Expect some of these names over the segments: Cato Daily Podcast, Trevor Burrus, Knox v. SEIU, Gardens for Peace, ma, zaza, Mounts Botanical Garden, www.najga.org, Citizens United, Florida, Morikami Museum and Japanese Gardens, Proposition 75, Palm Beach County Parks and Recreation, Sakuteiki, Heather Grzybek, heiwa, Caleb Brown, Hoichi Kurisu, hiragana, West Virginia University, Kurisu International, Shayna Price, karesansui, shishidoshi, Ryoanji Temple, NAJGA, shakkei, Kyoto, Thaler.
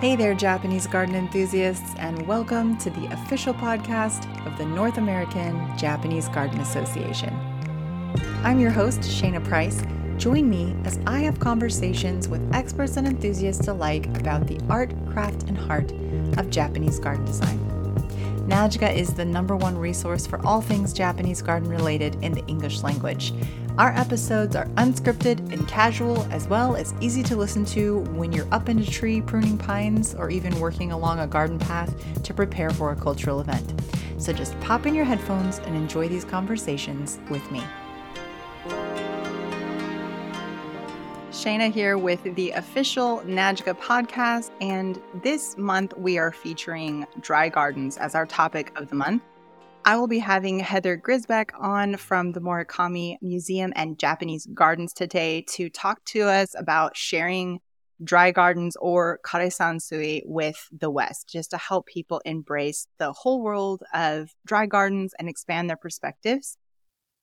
Hey there, Japanese garden enthusiasts, and welcome to the official podcast of the North American Japanese Garden Association. I'm your host, Shayna Price. Join me as I have conversations with experts and enthusiasts alike about the art, craft, and heart of Japanese garden design. NAJGA is the #1 resource for all things Japanese garden related in the English language. Our episodes are unscripted and casual, as well as easy to listen to when you're up in a tree pruning pines or even working along a garden path to prepare for a cultural event. So just pop in your headphones and enjoy these conversations with me. Shayna here with the official NAJGA podcast, and this month we are featuring dry gardens as our topic of the month. I will be having Heather Grzybek on from the Morikami Museum and Japanese Gardens today to talk to us about sharing dry gardens or karesansui with the West, just to help people embrace the whole world of dry gardens and expand their perspectives.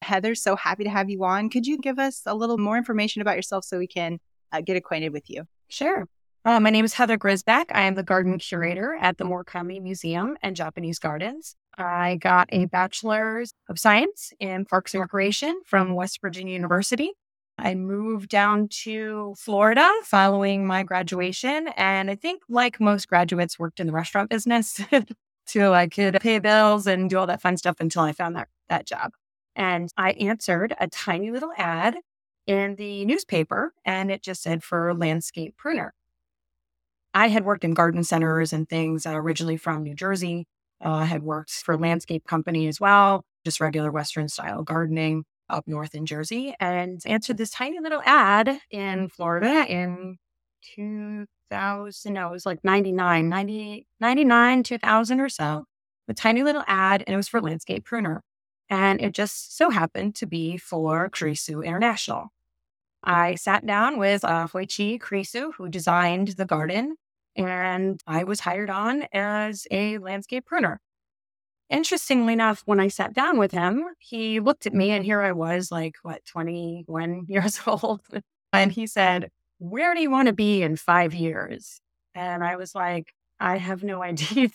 Heather, so happy to have you on. Could you give us a little more information about yourself so we can get acquainted with you? Sure. My name is Heather Grzybek. I am the garden curator at the Morikami Museum and Japanese Gardens. I got a Bachelor's of Science in Parks and Recreation from West Virginia University. I moved down to Florida following my graduation, and I think, like most graduates, worked in the restaurant business so I could pay bills and do all that fun stuff until I found that job. And I answered a tiny little ad in the newspaper, and it just said for landscape pruner. I had worked in garden centers and things originally from New Jersey. I had worked for a landscape company as well, just regular Western style gardening up north in Jersey, and answered this tiny little ad in Florida in 2000, no, it was like 99, 2000 or so, a tiny little ad, and it was for landscape pruner. And it just so happened to be for Kurisu International. I sat down with Hoichi Kurisu, who designed the garden, and I was hired on as a landscape pruner. Interestingly enough, when I sat down with him, he looked at me, and here I was, 21 years old. And he said, "Where do you want to be in 5 years? And I was like, I have no idea.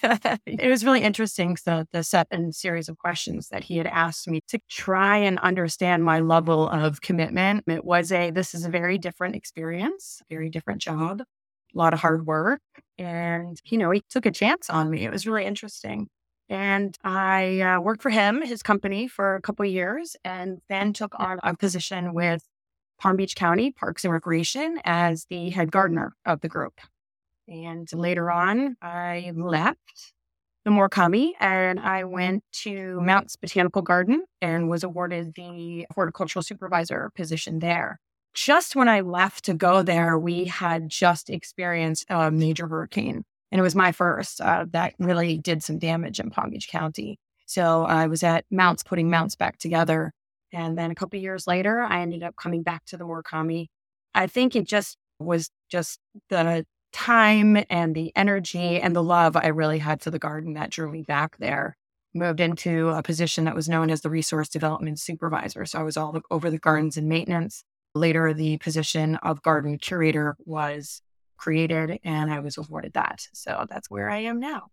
It was really interesting, the set and series of questions that he had asked me to try and understand my level of commitment. It was this is a very different experience, very different job. A lot of hard work, and, he took a chance on me. It was really interesting. And I worked for him, his company, for a couple of years, and then took on a position with Palm Beach County Parks and Recreation as the head gardener of the group. And later on, I left the Morikami, and I went to Mounts Botanical Garden and was awarded the horticultural supervisor position there. Just when I left to go there, we had just experienced a major hurricane, and it was my first that really did some damage in Palm Beach County. So I was at Mounts, putting Mounts back together. And then a couple of years later, I ended up coming back to the Morikami. I think it just was the time and the energy and the love I really had for the garden that drew me back there. Moved into a position that was known as the resource development supervisor. So I was all over the gardens and maintenance. Later, the position of garden curator was created, and I was awarded that. So that's where I am now.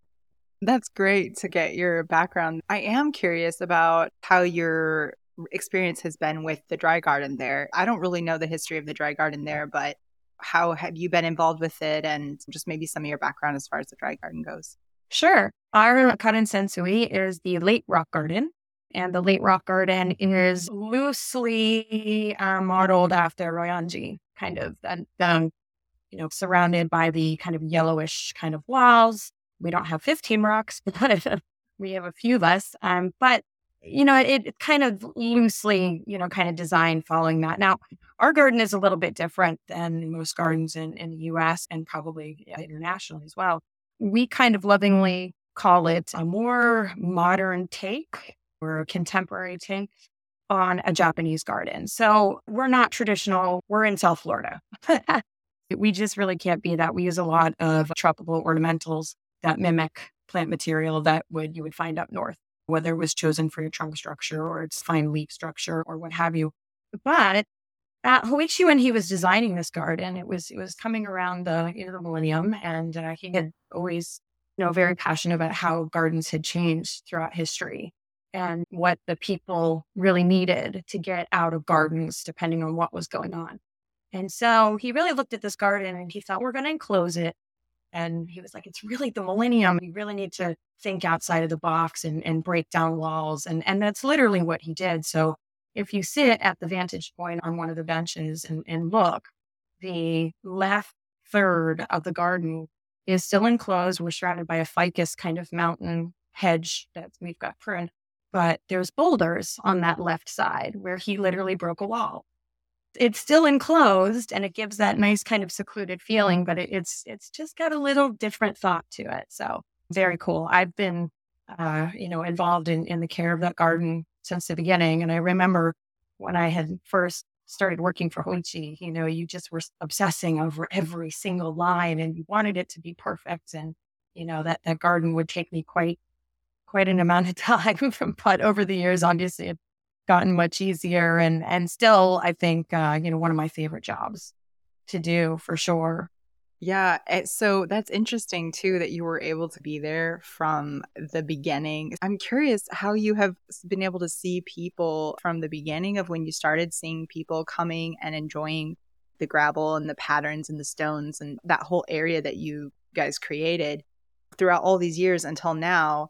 That's great to get your background. I am curious about how your experience has been with the dry garden there. I don't really know the history of the dry garden there, but how have you been involved with it, and just maybe some of your background as far as the dry garden goes? Sure. Our karesansui is the late rock garden. And the late rock garden is loosely modeled after Ryoanji, kind of, surrounded by the kind of yellowish kind of walls. We don't have 15 rocks, but we have a few less. But, it kind of loosely, kind of designed following that. Now, our garden is a little bit different than most gardens in the U.S. and probably internationally as well. We kind of lovingly call it a more modern take, or a contemporary take on a Japanese garden. So we're not traditional. We're in South Florida. We just really can't be that. We use a lot of tropical ornamentals that mimic plant material that you would find up north, whether it was chosen for your trunk structure or its fine leaf structure or what have you. But At Hoichi, when he was designing this garden, it was coming around the millennium, and he had always, very passionate about how gardens had changed throughout history and what the people really needed to get out of gardens, depending on what was going on. And so he really looked at this garden and he thought, we're going to enclose it. And he was like, it's really the millennium. You really need to think outside of the box and break down walls. And that's literally what he did. So if you sit at the vantage point on one of the benches and look, the left third of the garden is still enclosed. We're surrounded by a ficus kind of mountain hedge that we've got pruned. But there's boulders on that left side where he literally broke a wall. It's still enclosed and it gives that nice kind of secluded feeling, but it's just got a little different thought to it. So very cool. I've been, involved in the care of that garden since the beginning. And I remember when I had first started working for Hoichi, you just were obsessing over every single line and you wanted it to be perfect. And, that garden would take me quite an amount of time from, but over the years, obviously it's gotten much easier and still, I think, one of my favorite jobs to do for sure. Yeah. So that's interesting too, that you were able to be there from the beginning. I'm curious how you have been able to see people from the beginning of when you started seeing people coming and enjoying the gravel and the patterns and the stones and that whole area that you guys created throughout all these years until now.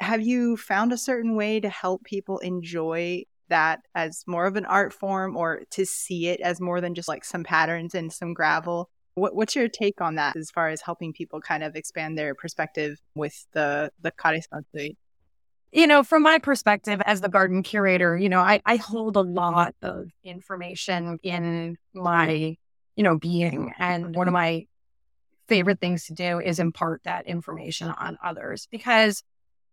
Have you found a certain way to help people enjoy that as more of an art form or to see it as more than just like some patterns and some gravel? What's your take on that as far as helping people kind of expand their perspective with the karesansui? From my perspective as the garden curator, I hold a lot of information in my, being. And one of my favorite things to do is impart that information on others because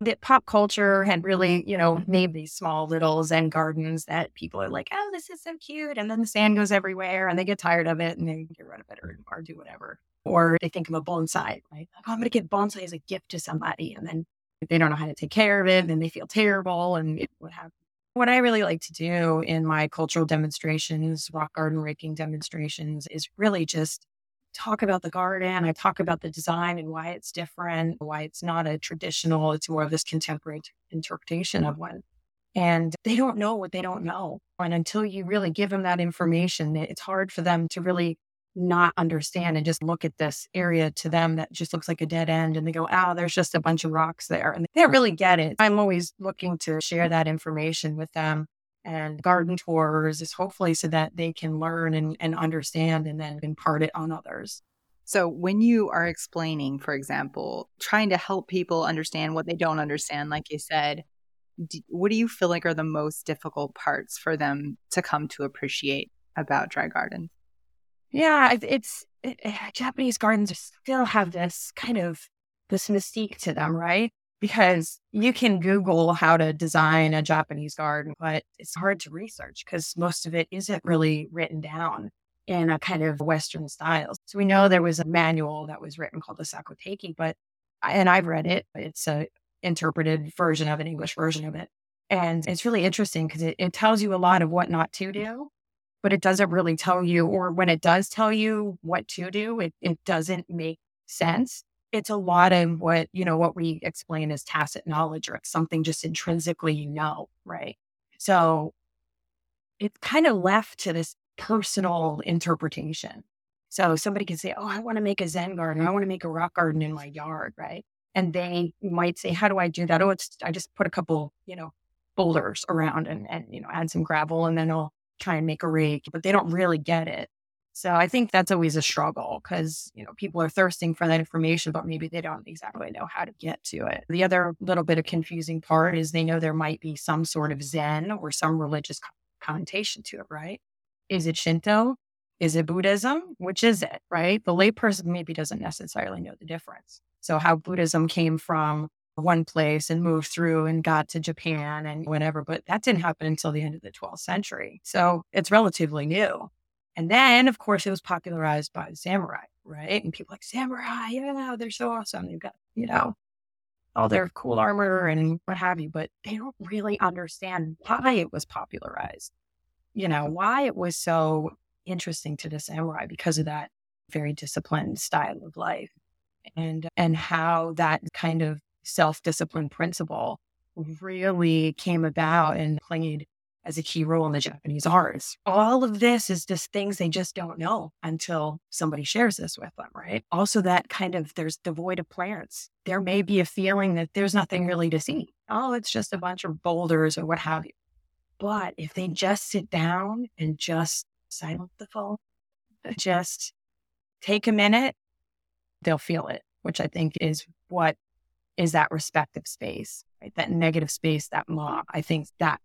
that pop culture had really, made these small little Zen gardens that people are like, oh, this is so cute. And then the sand goes everywhere and they get tired of it and they get rid of it or do whatever. Or they think of a bonsai, right? Like, oh, I'm going to give bonsai as a gift to somebody. And then they don't know how to take care of it. And then they feel terrible and what have you. What I really like to do in my cultural demonstrations, rock garden raking demonstrations, is really just talk about the garden. I talk about the design and why it's different, why it's not a traditional, it's more of this contemporary interpretation of one. And they don't know what they don't know. And until you really give them that information, it's hard for them to really not understand and just look at this area to them that just looks like a dead end. And they go, oh, there's just a bunch of rocks there. And they don't really get it. I'm always looking to share that information with them. And garden tours is hopefully so that they can learn and understand and then impart it on others. So when you are explaining, for example, trying to help people understand what they don't understand, like you said, what do you feel like are the most difficult parts for them to come to appreciate about dry gardens? Yeah, Japanese gardens still have this kind of this mystique to them, right? Because you can Google how to design a Japanese garden, but it's hard to research because most of it isn't really written down in a kind of Western style. So we know there was a manual that was written called the Sakuteiki, and I've read it. It's an interpreted version of an English version of it. And it's really interesting because it tells you a lot of what not to do, but it doesn't really tell you, or when it does tell you what to do, it doesn't make sense. It's a lot of what, what we explain as tacit knowledge or something just intrinsically, right? So it's kind of left to this personal interpretation. So somebody can say, oh, I want to make a Zen garden. I want to make a rock garden in my yard, right? And they might say, how do I do that? Oh, I just put a couple, boulders around and add some gravel and then I'll try and make a rake, but they don't really get it. So I think that's always a struggle because, people are thirsting for that information, but maybe they don't exactly know how to get to it. The other little bit of confusing part is they know there might be some sort of Zen or some religious connotation to it, right? Is it Shinto? Is it Buddhism? Which is it, right? The layperson maybe doesn't necessarily know the difference. So how Buddhism came from one place and moved through and got to Japan and whatever, but that didn't happen until the end of the 12th century. So it's relatively new. And then, of course, it was popularized by the samurai, right? And people like, samurai, they're so awesome. They've got, all their cool armor and what have you, but they don't really understand why it was popularized. why it was so interesting to the samurai because of that very disciplined style of life and how that kind of self-discipline principle really came about and played as a key role in the Japanese arts. All of this is just things they just don't know until somebody shares this with them, right? Also that kind of, there's devoid of plants. There may be a feeling that there's nothing really to see. Oh, it's just a bunch of boulders or what have you. But if they just sit down and just silence the phone, just take a minute, they'll feel it, which I think is what is that respective space, right? That negative space, that ma. I think that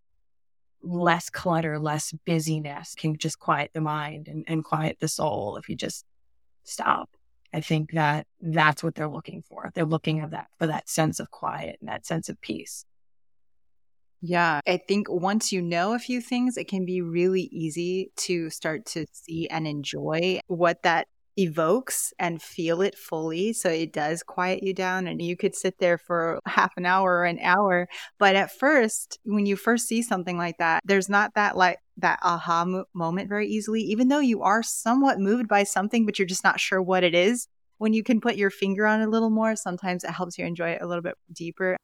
less clutter, less busyness can just quiet the mind and quiet the soul if you just stop. I think that that's what they're looking for. They're looking for that sense of quiet and that sense of peace. Yeah, I think once you know a few things, it can be really easy to start to see and enjoy what that evokes and feel it fully. So it does quiet you down and you could sit there for half an hour or an hour. But at first, when you first see something like that, there's not that that aha moment very easily, even though you are somewhat moved by something, but you're just not sure what it is. When you can put your finger on it a little more, sometimes it helps you enjoy it a little bit deeper.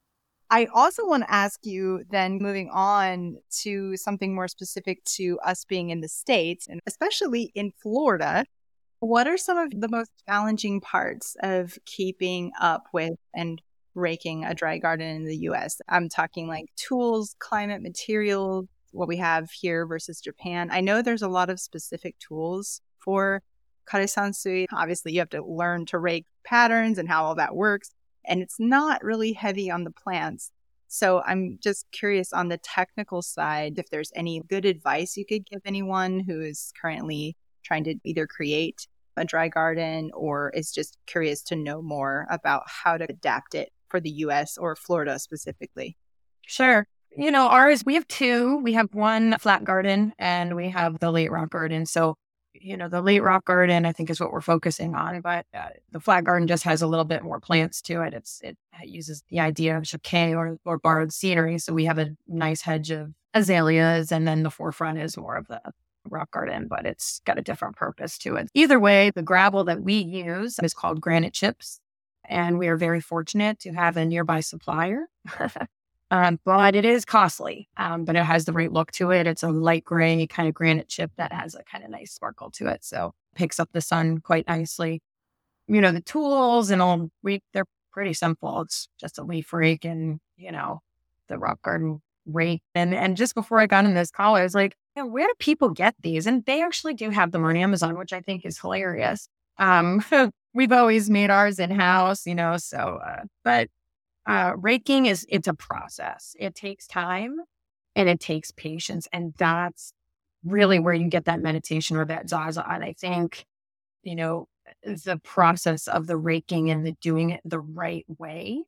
I also want to ask you then moving on to something more specific to us being in the States and especially in Florida. What are some of the most challenging parts of keeping up with and raking a dry garden in the U.S.? I'm talking like tools, climate, materials, what we have here versus Japan. I know there's a lot of specific tools for karesansui. Obviously, you have to learn to rake patterns and how all that works. And it's not really heavy on the plants. So I'm just curious on the technical side, if there's any good advice you could give anyone who is currently trying to either create a dry garden or is just curious to know more about how to adapt it for the U.S. or Florida specifically. Sure. Ours, we have two. We have one flat garden and we have the late rock garden. So the late rock garden, I think, is what we're focusing on. But the flat garden just has a little bit more plants to it. It uses the idea of shakkei or borrowed scenery. So we have a nice hedge of azaleas. And then the forefront is more of the rock garden, but it's got a different purpose to it. Either way, the gravel that we use is called granite chips. And we are very fortunate to have a nearby supplier. But it is costly, but it has the right look to it. It's a light gray kind of granite chip that has a kind of nice sparkle to it. So picks up the sun quite nicely. The tools and all, they're pretty simple. It's just a leaf rake and, the rock garden rake. And just before I got in this call, I was like, where do people get these? And they actually do have them on Amazon, which I think is hilarious. We've always made ours in-house, raking it's a process. It takes time and it takes patience. And that's really where you get that meditation or that zaza. And I think, the process of the raking and the doing it the right way,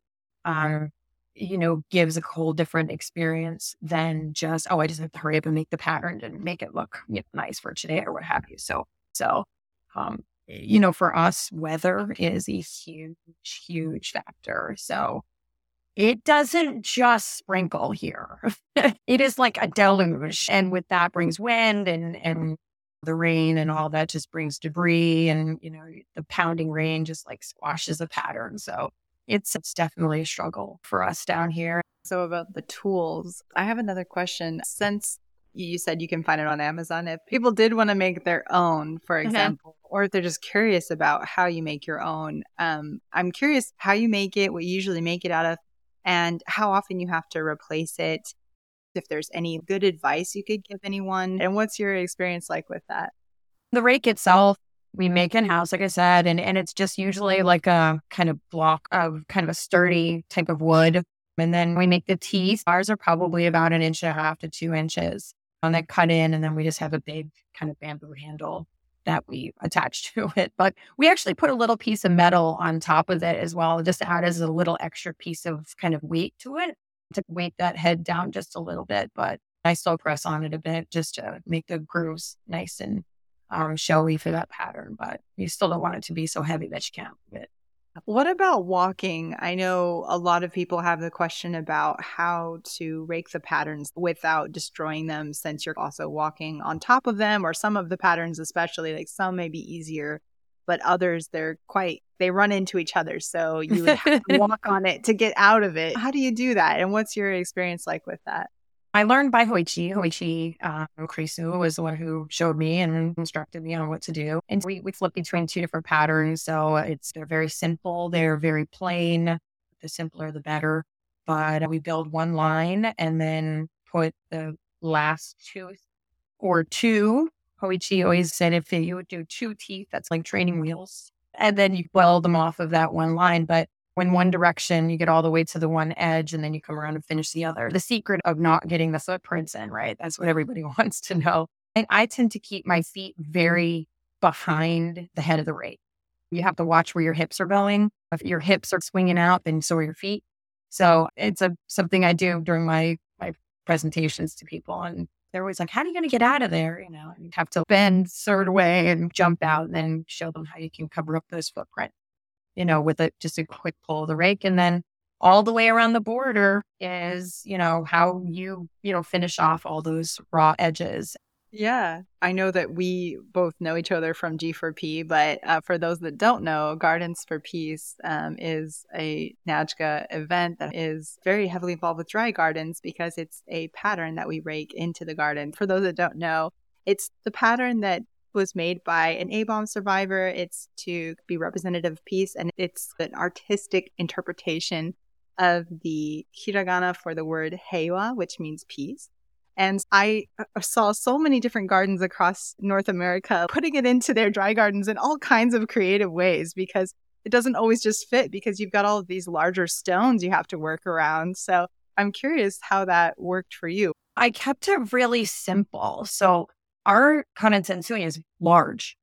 gives a whole different experience than just, I just have to hurry up and make the pattern and make it look nice for today or what have you. So, for us, weather is a huge, huge factor. So it doesn't just sprinkle here. It is like a deluge. And with that brings wind and the rain and all that just brings debris. And, the pounding rain just like squashes a pattern. So it's definitely a struggle for us down here. So about the tools, I have another question. Since you said you can find it on Amazon, if people did want to make their own, for example, or if they're just curious about how you make your own, I'm curious how you make it, what you usually make it out of, and how often you have to replace it, if there's any good advice you could give anyone, and what's your experience like with that? The rake itself, we make in-house, like I said, and it's just usually like a kind of block of kind of a sturdy type of wood. And then we make the teeth. Ours are probably about 1.5 to 2 inches. And they cut in, and then we just have a big kind of bamboo handle that we attach to it. But we actually put a little piece of metal on top of it as well, just to add as a little extra piece of kind of weight to it, to weight that head down just a little bit. But I still press on it a bit just to make the grooves nice and showy for that pattern, but you still don't want it to be so heavy that you can't move it. What about walking? I know a lot of people have the question about how to rake the patterns without destroying them, since you're also walking on top of them, or some of the patterns especially, like some may be easier, but others, they run into each other. So you would have to walk on it to get out of it. How do you do that? And what's your experience like with that? I learned by Hoichi Kurisu was the one who showed me and instructed me on what to do. And we flip between two different patterns. So they're very simple. They're very plain. The simpler, the better. But we build one line and then put the last tooth or two. Hoichi always said if you would do two teeth, that's like training wheels. And then you weld them off of that one line. But when one direction, you get all the way to the one edge and then you come around and finish the other. The secret of not getting the footprints in, right? That's what everybody wants to know. And I tend to keep my feet very behind the head of the rake. You have to watch where your hips are going. If your hips are swinging out, then so are your feet. So it's something I do during my presentations to people. And they're always like, how are you going to get out of there? You know, you have to bend sort of way and jump out and then show them how you can cover up those footprints. You know, with just a quick pull of the rake. And then all the way around the border is, you know, how you finish off all those raw edges. Yeah. I know that we both know each other from G4P, but for those that don't know, Gardens for Peace is a NAJGA event that is very heavily involved with dry gardens because it's a pattern that we rake into the garden. For those that don't know, it's the pattern that was made by an A-bomb survivor. It's to be representative of peace, and it's an artistic interpretation of the hiragana for the word heiwa, which means peace. And I saw so many different gardens across North America putting it into their dry gardens in all kinds of creative ways, because it doesn't always just fit, because you've got all of these larger stones you have to work around. So I'm curious how that worked for you. I kept it really simple. So our karesansui is large.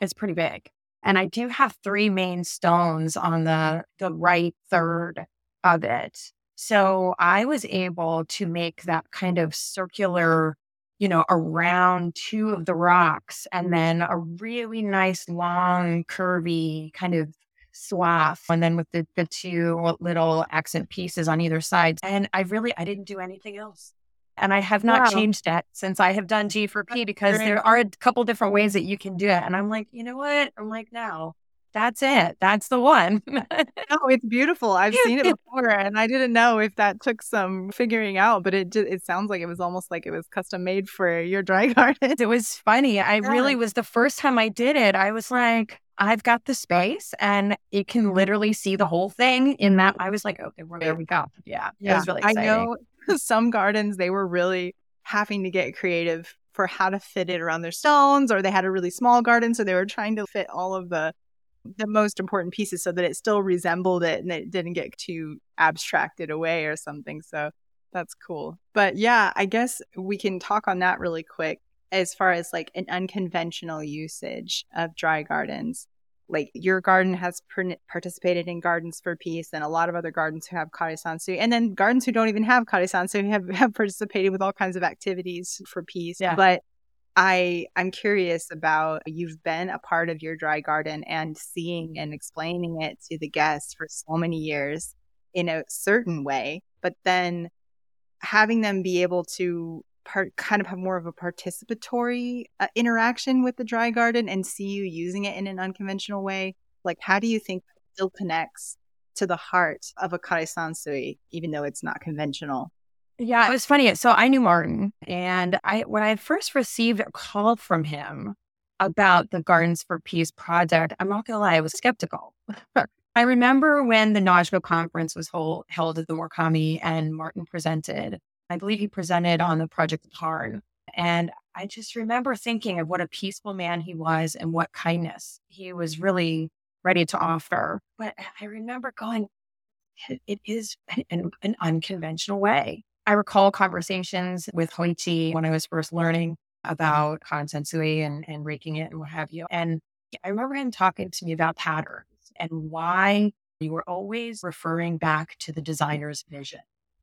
It's pretty big. And I do have three main stones on the right third of it. So I was able to make that kind of circular, you know, around two of the rocks and then a really nice, long, curvy kind of swath. And then with the two little accent pieces on either side. And I didn't do anything else. And I have not changed that since I have done G4P, because there are a couple different ways that you can do it. And I'm like, you know what? I'm like, no, that's it. That's the one. No, it's beautiful. I've seen it before, and I didn't know if that took some figuring out, but it sounds like it was almost like it was custom made for your dry garden. It was funny. Really was the first time I did it. I was like, I've got the space and it can literally see the whole thing in that. I was like, okay, there we go. Yeah. It was really exciting. I know. Some gardens, they were really having to get creative for how to fit it around their stones, or they had a really small garden, so they were trying to fit all of the most important pieces so that it still resembled it and it didn't get too abstracted away or something. So that's cool. But yeah, I guess we can talk on that really quick as far as like an unconventional usage of dry gardens. Like your garden has participated in Gardens for Peace, and a lot of other gardens who have karesansui, and then gardens who don't even have karesansui have participated with all kinds of activities for peace. Yeah. But I'm curious about, you've been a part of your dry garden and seeing and explaining it to the guests for so many years in a certain way, but then having them be able to kind of have more of a participatory interaction with the dry garden and see you using it in an unconventional way. Like, how do you think it still connects to the heart of a karesansui, even though it's not conventional? Yeah, it was funny. So I knew Martin, and when I first received a call from him about the Gardens for Peace project, I'm not going to lie, I was skeptical. I remember when the NAJGA conference was held at the Morikami and Martin presented. I believe he presented on the Project Harn. And I just remember thinking of what a peaceful man he was and what kindness he was really ready to offer. But I remember going, it is an unconventional way. I recall conversations with Hoichi when I was first learning about karesansui and raking it and what have you. And I remember him talking to me about patterns and why you were always referring back to the designer's vision,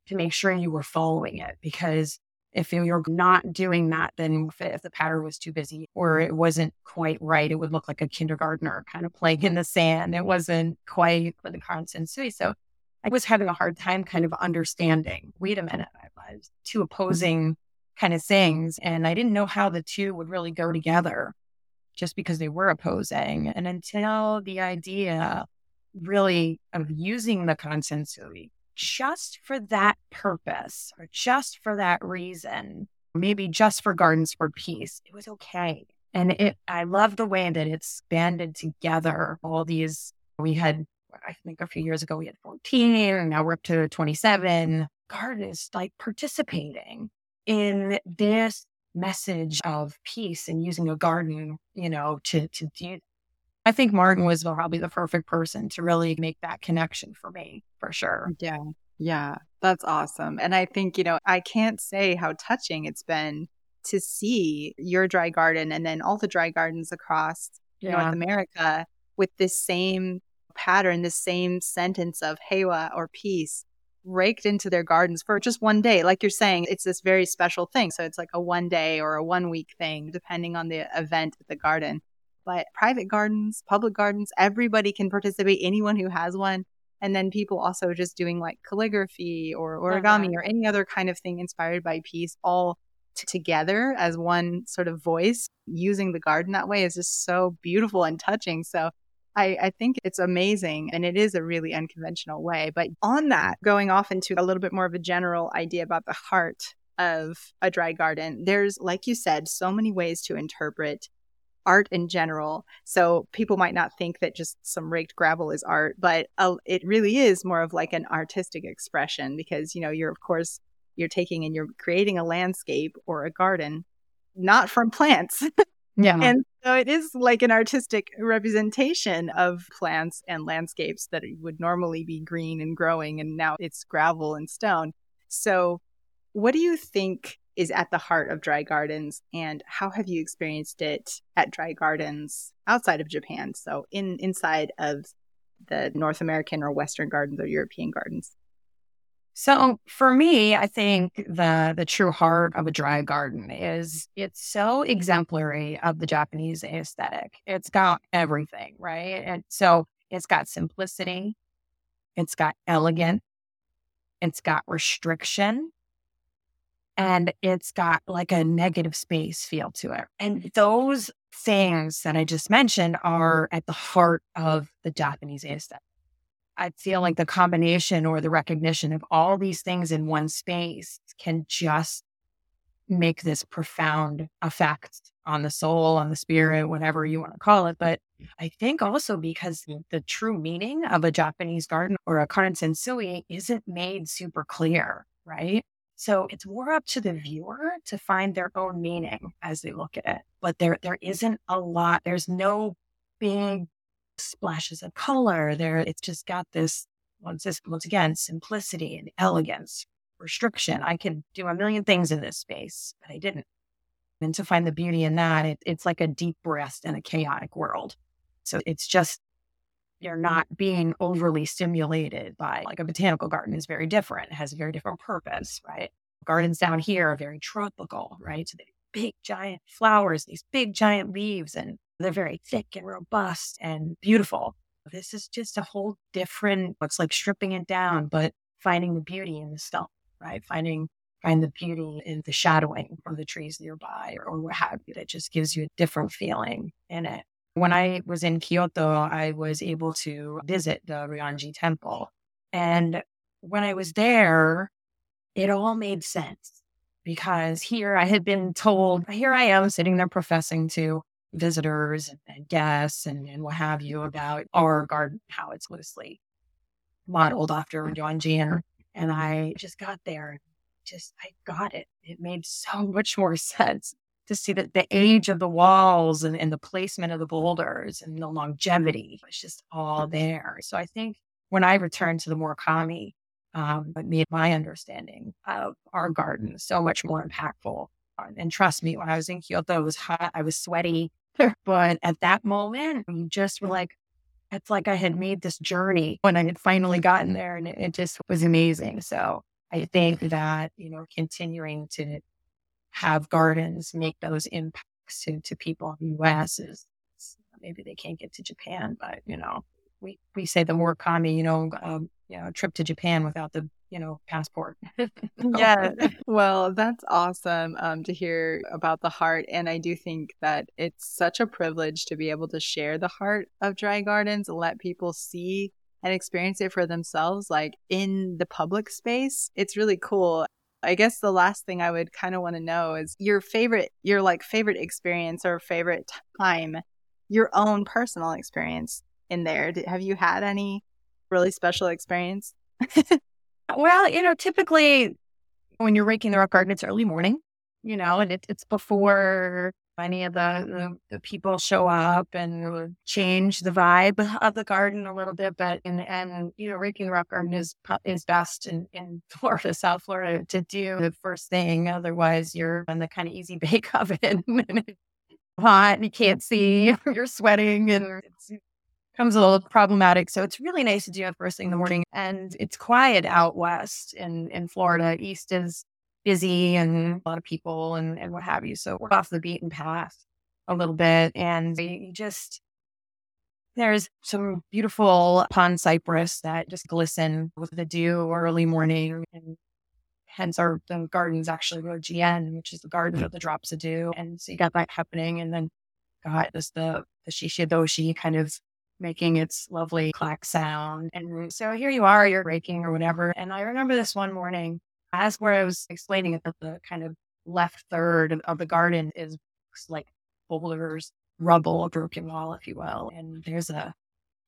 to make sure you were following it, because If you're not doing that, then if the pattern was too busy or it wasn't quite right, it would look like a kindergartner kind of playing in the sand. It wasn't quite for the karesansui. So I was having a hard time kind of understanding, wait a minute, I was two opposing kind of things. And I didn't know how the two would really go together just because they were opposing. And until the idea really of using the karesansui just for that purpose or just for that reason, maybe just for Gardens for Peace, it was okay. And I love the way that it's banded together. All these, we had, I think a few years ago, we had 14 and now we're up to 27 gardens like participating in this message of peace and using a garden, to do. I think Martin was probably the perfect person to really make that connection for me, for sure. Yeah, that's awesome. And I think, I can't say how touching it's been to see your dry garden and then all the dry gardens across North America with this same pattern, this same sentence of heiwa or peace raked into their gardens for just one day. Like you're saying, it's this very special thing. So it's like a one day or a 1 week thing, depending on the event at the garden. But private gardens, public gardens, everybody can participate, anyone who has one. And then people also just doing like calligraphy or origami or any other kind of thing inspired by peace, all together as one sort of voice. Using the garden that way is just so beautiful and touching. So I think it's amazing, and it is a really unconventional way. But on that, going off into a little bit more of a general idea about the heart of a dry garden, there's, like you said, so many ways to interpret art in general. So people might not think that just some raked gravel is art, but it really is more of like an artistic expression because, you're taking and you're creating a landscape or a garden, not from plants. Yeah. And so it is like an artistic representation of plants and landscapes that would normally be green and growing, and now it's gravel and stone. So what do you think is at the heart of dry gardens, and how have you experienced it at dry gardens outside of Japan? So inside of the North American or Western gardens or European gardens. So for me, I think the true heart of a dry garden is it's so exemplary of the Japanese aesthetic. It's got everything, right? And so it's got simplicity, it's got elegance, it's got restriction, and it's got like a negative space feel to it. And those things that I just mentioned are at the heart of the Japanese aesthetic. I feel like the combination or the recognition of all these things in one space can just make this profound effect on the soul, on the spirit, whatever you want to call it. But I think also because the true meaning of a Japanese garden or a karesansui isn't made super clear, right? So it's more up to the viewer to find their own meaning as they look at it. But there isn't a lot. There's no big splashes of color there. It's just got this, once again, simplicity and elegance, restriction. I could do a million things in this space, but I didn't. And to find the beauty in that, it's like a deep breath in a chaotic world. So it's just, you're not being overly stimulated by, like a botanical garden is very different. It has a very different purpose, right? Gardens down here are very tropical, right? So they have big, giant flowers, these big, giant leaves, and they're very thick and robust and beautiful. This is just a whole different, it's like stripping it down, but finding the beauty in the stump, right? Find the beauty in the shadowing of the trees nearby or what have you. That just gives you a different feeling in it. When I was in Kyoto, I was able to visit the Ryoanji Temple. And when I was there, it all made sense because here I had been told, here I am sitting there professing to visitors and guests and what have you about our garden, how it's loosely modeled after Ryoanji. And I just got there and I got it. It made so much more sense to see that the age of the walls and the placement of the boulders and the longevity was just all there. So I think when I returned to the Morikami, it made my understanding of our garden so much more impactful. And trust me, when I was in Kyoto, it was hot. I was sweaty. But at that moment, you just were like, it's like I had made this journey when I had finally gotten there. And it just was amazing. So I think that, continuing to have gardens make those impacts to people in the U.S. is maybe they can't get to Japan, but, you know, we say the Morikami, trip to Japan without the, passport. Yeah. Well, that's awesome to hear about the heart. And I do think that it's such a privilege to be able to share the heart of Dry Gardens and let people see and experience it for themselves, like in the public space. It's really cool. I guess the last thing I would kind of want to know is your favorite experience or favorite time, your own personal experience in there. Have you had any really special experience? Well, typically when you're raking the rock garden, it's early morning, and it's before any of the people show up, and change the vibe of the garden a little bit. But and raking the rock garden is best in Florida, South Florida, to do the first thing. Otherwise, you're in the kind of easy bake oven and it's hot and you can't see, you're sweating, and it becomes a little problematic. So it's really nice to do it first thing in the morning. And it's quiet out west in Florida. East is busy and a lot of people and what have you. So we're off the beaten path a little bit. And there's some beautiful pond cypress that just glisten with the dew early morning. And hence the gardens actually go GN, which is the garden of the drops of dew. And so you got that happening. And then got just the shishidoshi kind of making its lovely clack sound. And so here you are, you're raking or whatever. And I remember this one morning, as where I was explaining it, that the kind of left third of the garden is like boulders, rubble, a broken wall, if you will. And there's a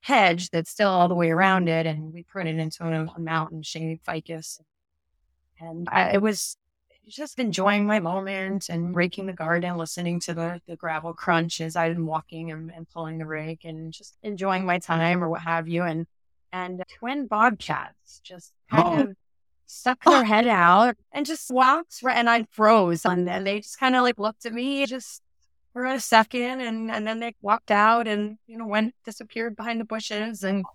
hedge that's still all the way around it. And we printed into a mountain shade ficus. And I was just enjoying my moment and raking the garden, listening to the gravel crunch as I've been walking and pulling the rake and just enjoying my time or what have you. And twin bobcats just kind of stuck their head out and just walked right, and I froze. And they just kind of like looked at me just for a second. And then they walked out and, disappeared behind the bushes. And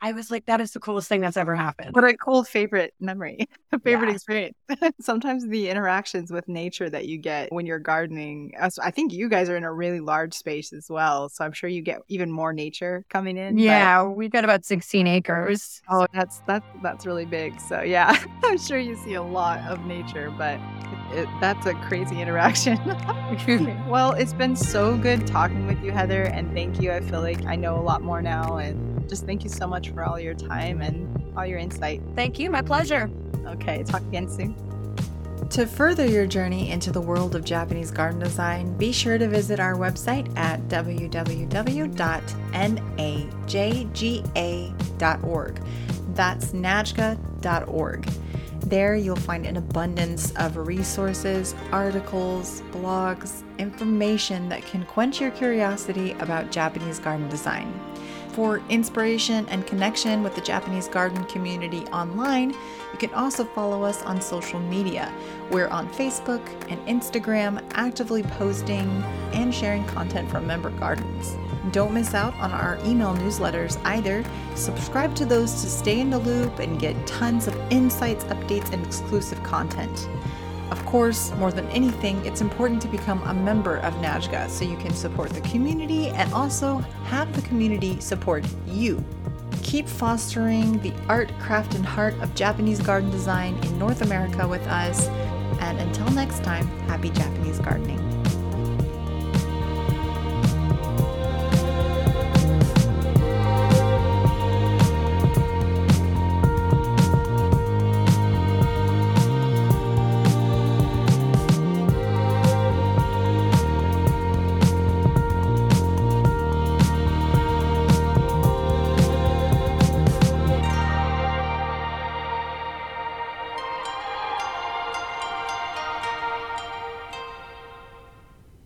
I was like, that is the coolest thing that's ever happened. What a cool favorite memory, experience. Sometimes the interactions with nature that you get when you're gardening, I think you guys are in a really large space as well. So I'm sure you get even more nature coming in. Yeah, we've got about 16 acres. Oh, that's really big. So yeah, I'm sure you see a lot of nature, but that's a crazy interaction. Well, it's been so good talking with you, Heather, and thank you. I feel like I know a lot more now, and just thank you so much for all your time and all your insight. Thank you. My pleasure. Okay. Talk again soon. To further your journey into the world of Japanese garden design, be sure to visit our website at www.najga.org. That's najga.org. There you'll find an abundance of resources, articles, blogs, information that can quench your curiosity about Japanese garden design. For inspiration and connection with the Japanese garden community online, you can also follow us on social media. We're on Facebook and Instagram, actively posting and sharing content from member gardens. Don't miss out on our email newsletters either. Subscribe to those to stay in the loop and get tons of insights, updates, and exclusive content. Of course, more than anything, it's important to become a member of NAJGA so you can support the community and also have the community support you. Keep fostering the art, craft, and heart of Japanese garden design in North America with us. And until next time, happy Japanese gardening.